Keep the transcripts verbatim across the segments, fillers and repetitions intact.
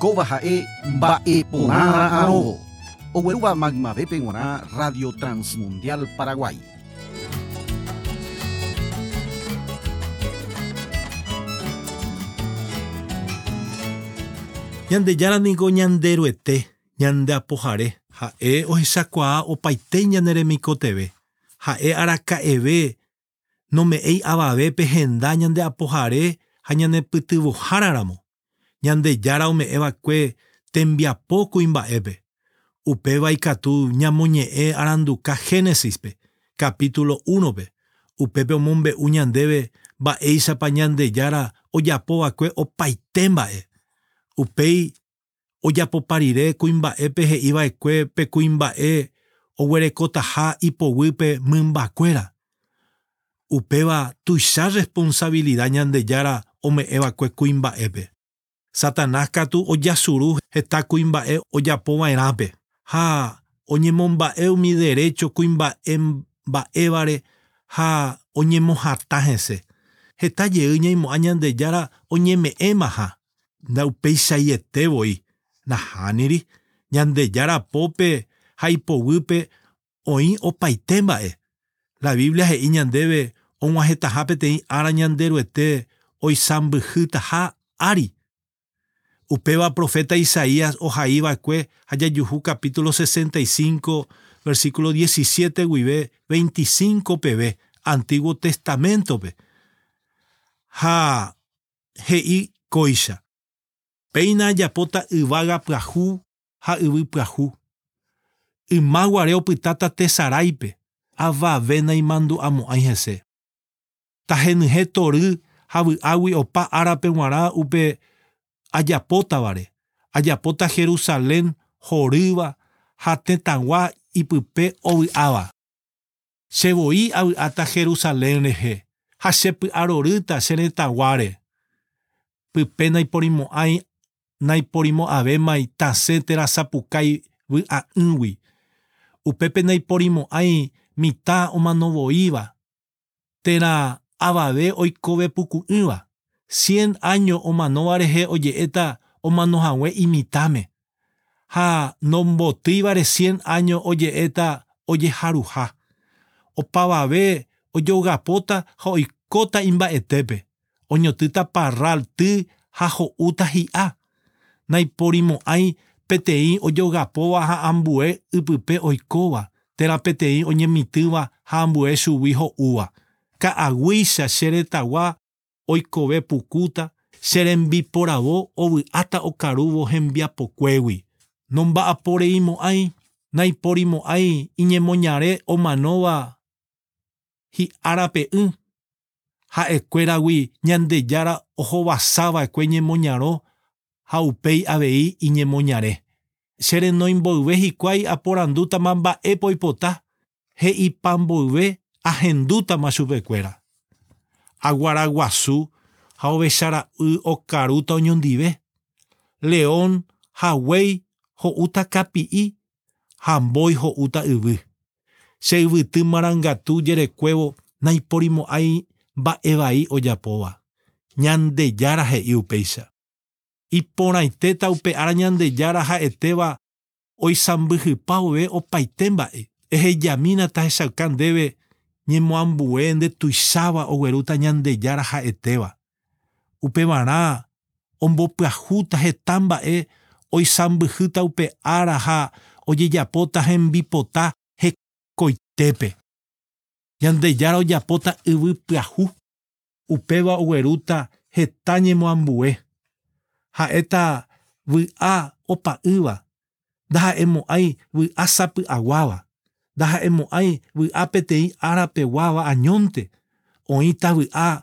Kova hae bae ponara aro. Oweruba magmabepe ngora Radio Transmundial Paraguay. Ñandejára ningo ñanderuete, ñande apohare, ha'e ohechakuaa opaite ñaneremikoteve, ha'e araka'eve nome'éi avavépe henda ñande apohare ha ñane pytyvöháraramo, ñandejára ome'ẽva'ekue tembiapo kuimba'épe. Upéva ikatu ñamoñe'ẽ aranduka Génesispe, capítulo unope, upépe omombe'u ñandéve mba'éichapa ñandejára ojapova'ekue opaite mba'e. Upéi ojapoparire kuimba'épe he'iva'ekue pekuimba'e oguerekotaha ipoguýpe mymbakuéra. Upéva tuicha responsabilidad ñandejára ome'ẽva'ekue kuimba'épe. Satanás katu ojasuru heta kuimba'e ojapova'erápe ha oñemomba'e umi derecho kuimba'e mba'evare ha oñemohatã hese. Heta jey ñaimo'a ñandejára oñeme'ẽmaha. Nda upeichaietevoi nahániri ñandejárapope ha ipoguýpe oĩ opaite mba'e. La Biblia he'i ñandéve og̃uahẽtaha peteĩ ára ñanderuete oisämbyhytaha ári. Upéva profeta Isaías ohaíva'ekue ha jajuhu capítulo sesenta y cinco versículo diecisiete guive veinticinco peve Antiguo Testamentope. Ha he'i koicha. Peina ajapóta yvága pyahu ha yvy pyahu. Yma guare opytáta tesaráipe, avavéna imandu'amo'ãi hese. Ta henyhẽ tory ha vy'águi opa árape g̃uarã upe ajapótavare, ajapóta Jerusalén horýva ha tetãgua ipype ovy'áva. Chevoi avy'áta Jerusalén rehe ha chepy'arorýta che retãguáre. Pype naiporimo'ãi naiporimo'avemai tasẽ terasapukái vy'a'ỹgui. Upépe naiporimo'ãi mitã omanovoíva, térã avave oikove puku'ỹva. Cien años omanóva rehe oje'éta omanohague imitáme, ha nombotýivare cien años oje'éta ojeharuha. Opavave ojogapóta ha oikóta imba'etépe, oñotýta parralty ha ho'úta hi'a. Naiporimo'ãi peteĩ ojogapóva ha ambue ypype oikóva, térã peteĩ oñemitýva ha ambue chugui ho'úva. Ka'aguýicha che retãgua oikove pukúta, che rembiporavo ovy'áta okarúvo hembiapokuégui. Nomba'aporeímo'ãi, naiporimo'ãi iñemoñare omanóva hi'árape'ỹi. Ha'ekuéragui ñandejára ohovasava'ekue ñemoñarõ ha upéi avei iñemoñare. Che renoimboyve hikuái aporandútama mba'épa oipota, he'ipamboyve ahendútama chupekuéra. Aguaraguasu ha ovechara'y okarúta oñondive. León ha guéi ho'úta kapi'i ha mbói ho'úta yvy. Che yvyty marangatu jerekuévo naiporimo'ãi mba'evai ojapóva. Ñandejára he'i upéicha. Iporãitéta upe ára ñandejára ha'etéva oisämbyhypa vove opaite mba'e. Ehejamínata hechauka ndéve ñemoambue nde tuicháva oguerúta ñandejára ha'etéva. Upevarã ombopyahúta heta mba'e oisämbyhýta upe ára ha ojejapóta hembipota hekoitépe. Ñandejára ojapóta yvy pyahu. Upéva oguerúta heta ñemoambue. Ha'éta vy'a opa'ýva, ndaha'emo'ãi vy'a sapy'aguáva, ndaha'emo'ãi vy'a peteĩ árapeguáva añónte, oĩta vy'a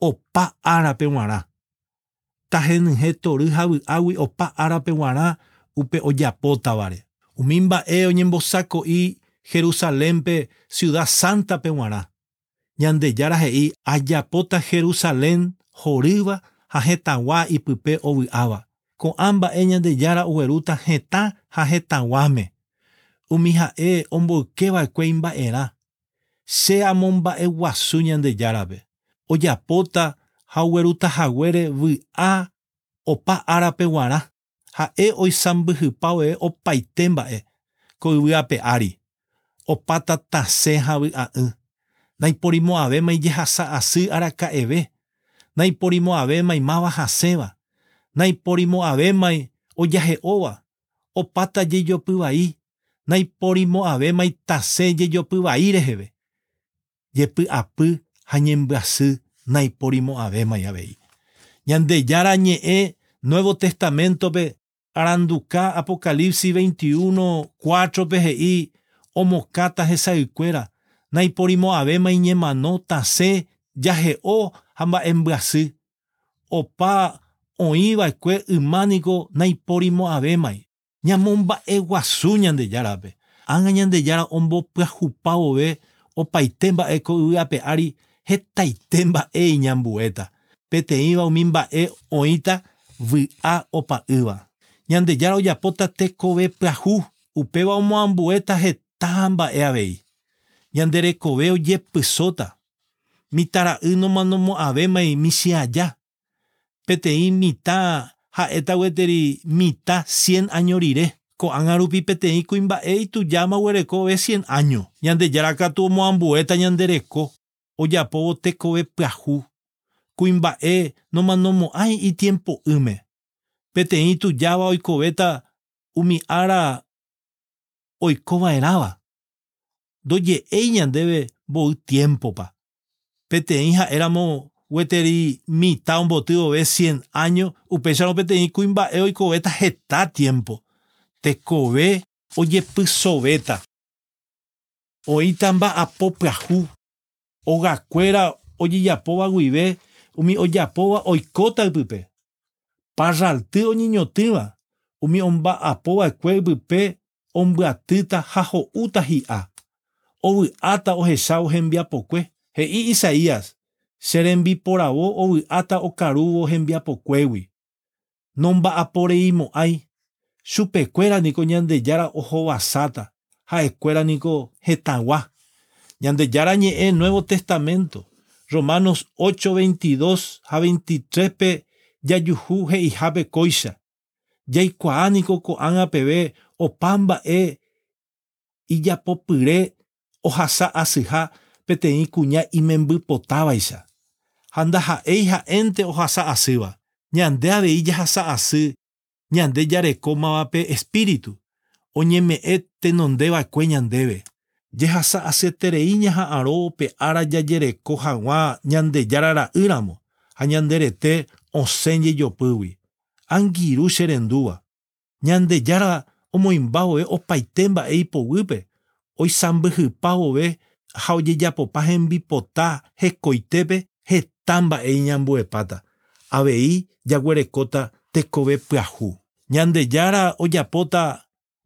opa árape g̃uarã. Ta henyhẽ tory ha vy'águi opa árape g̃uarã upe ojapótavare. Umi mba'e oñembosako'i Jerusalénpe Ciudad Santape g̃uarã. Ñandejára he'i ajapóta Jerusalén horýva ha hetãgua ipype ovy'áva. Ko'ã mba'e ñandejára oguerúta heta ha hetãguáme. Umi ha'e omboykéva'ekue imba'erã. Che amomba'eguasu ñandejárape. Ojapóta ha oguerutahaguére vy'a opa árape g̃uarã. ha'e oisambyhypaveve opaite mba'e koyvyape ári, opáta tasẽ havy'a'ỹ, naiporimoavéma ijehasa asy araka'eve, naiporimoavéma imáva hasẽva, naiporimoavéma ojahe'óva, opáta jejopyvai, naiporimoavéma itasẽ jejopyvai reheve, jepy'apy ha ñembyasy naiporimoavéma avei. Ñandejára ñe'ẽ Nuevo Testamentope aranduka Apocalipsis veintiuno cuatro pe he'i omokata hesaykuéra naiporimoavéma iñemano tasẽ jahe'o ha mba'embyasy, opa oĩva'ekue ymániko naiporimoavemai ñamomba'eguasu Ñandejárape. Ág̃a Ñandejára ombopyahupa vove opaite mba'e koyvyape ári hetaite mba'e iñambuéta peteĩva umi mba'e oĩta vy'a opa'ýva. Ñandejára ojapóta tekove pyahu upéva omoambuéta heta mba'e avei. Ñanderekove ojepysóta mitára'y nomanomo'avemai michiaja, peteĩ mitã ha'éta gueteri mitã cien años rire. Ko'ág̃a rupi peteĩ kuimba'e itujáma guerekove cien años. Ñandejára katu omoambuéta ñandereko ojapóvo tekove pyahu kuimba'e nomanomo'ãi itiempo'ýme. Peteĩ itujáva oikoveta umi ára oikova'eráva, ndoje'éi ñandéve mbo'y tiempopa. Peteĩ ha'éramo gueteri mitã omboty vove cien años, upéicharõ peteĩ kuimba'e oikoveta heta tiempo. Tekove ojepysoveta, oĩta mba'apo pyahu, ogakuéra ojejapóva guive umi ojapóva oikóta ypype, parralty oñeñotýva umi omba'apova'ekue ypype ombyatýta ha ho'úta hi'a, ovy'áta ohecha ohembiapokue. He'i Isaías, che rembiporavo ovy'áta okarúvo hembiapokuégui, nomba'aporeimo'ãi, chupekuéra niko Ñandejára ohovasáta, ha'ekuéra niko hetagua. Ñandejára ñe'ẽ Nuevo Testamento Romanos ocho veintidós ha veintitrés pe jajuhu he'ihápe kóicha, jaikuaa niko ko'ág̃a peve opa mba'e ijapopyre ohasa asyha peteĩ kuña imembypotávaicha, ha ndaha'éi ha'énte ohasa asýva. Ñande avei jahasa asy ñande jareko mavape espíritu oñeme'ẽ tenondeva'ekue ñandéve. Jehasa asyeterei ñaha'arõ pe'ára jajereko hag̃ua Ñandejára ra'ýramo ha ñanderete osẽ jejopýgui. Angirũ che rendúva. Ñandejára omoĩmba vove opaite mba'e ipoguýpe, oisambyhypa vove ha ojejapopa hembipota hekoitépe heta mba'e iñambuepáta. Avei jaguerekóta tekove pyahu. Ñandejára ojapóta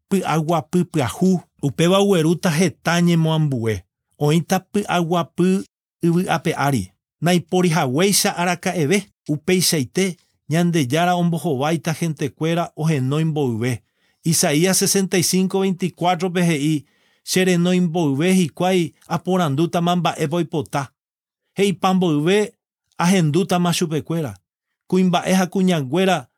py'aguapy pyahu, upéva guerúta heta ñemoambue, oĩta py'aguapy yvy'ápe ári, naiporihaguéicha araka'eve. Upeichaite Ñandejára ombohováita hentekuéra ohenoimboyve. Isaías sesenta y cinco veinticuatro pe he'i che renoimboyve hikuái aporandútama mba'épa oipota, he'ipamboyve ahendútama chupekuéra, kuimba'e ha kuñanguéra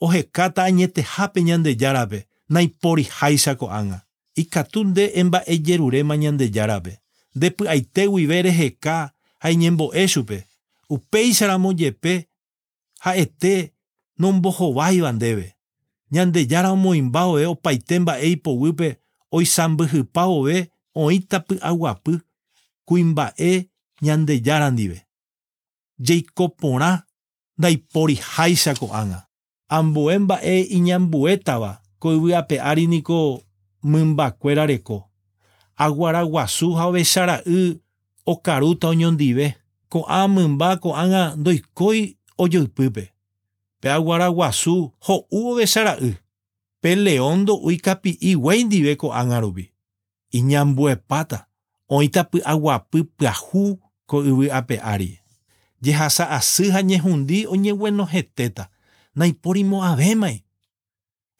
ohekáta añetehápe Ñandejárape, naiporiháicha ko'ág̃a. Ikatu nde emba'e jerurema Ñandejárape, ndepy'aite guive reheka ha iñembo'e chupe. Upéicharamo jepe ha'ete nombohováiva ndéve. Ñandejára omoĩmba vove opaite mba'e ipoguýpe oisambyhypa vove oĩta py'aguapy kuimba'e Ñandejára ndive. Jeiko porã ndaiporiháicha ko'ág̃a. Ambue mba'e iñambuetáva koyvyape ári niko mymbakuéra reko, aguaraguasu ha ovechara'y okarúta oñondive. Ko'ã mymba ko'ág̃a ndoikói ojoypýpe, pe aguaraguasu ho'u ovechara'y, pe león ndo'úi kapi'i guéi ndive ko'ág̃a rupi. Iñambuepáta oĩta py'aguapy pyahu koyvy'ápe ári. Jehasa asy ha ñehundi oñeguenohetéta, naiporimoavemai.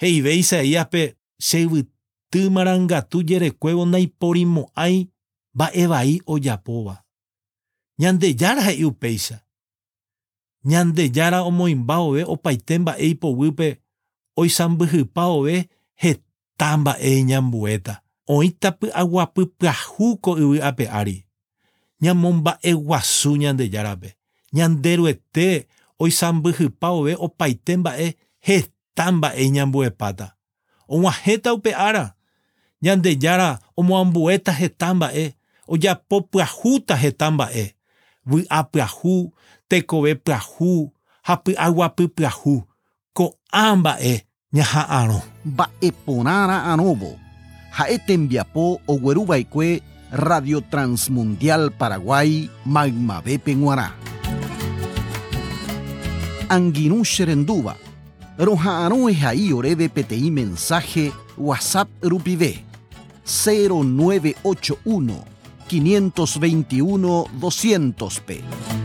He'ive Isaías pe che yvytýmarangatu jerekuévo naiporimo'ãi mba'evai ojapóva. Ñandejára he'i upéicha. Ñandejára omoĩmba vove opaite mba'e ipoguýpe oisämbyhypa vove heta mba'e ñambuéta. Oitapy'aguapy pyahu ko yvy ape ári. Ñamomba'eguasu Ñandejárape. Ñanderuete oisämbyhypa vove opaite mba'e heta mba'e ñambuepáta. Og̃uahẽta upe ára. Ñandejára omoambuéta heta mba'e. Ojapo pyahúta heta mba'e. Vy'a pyahu, tekove pyahu, ha py'aguapy pyahu. Ko'ã mba'e ñaha'arõ. Mba'eporãra arõvo. Ha'ete mbiapo ogueruva'ekue Radio Transmundial Paraguay maymavépe g̃uarã. Angirũ che rendúva. Roha'arõe ha'i oréve peteĩ mensaje WhatsApp rupive cero nueve ocho uno quinientos veintiuno doscientos pe.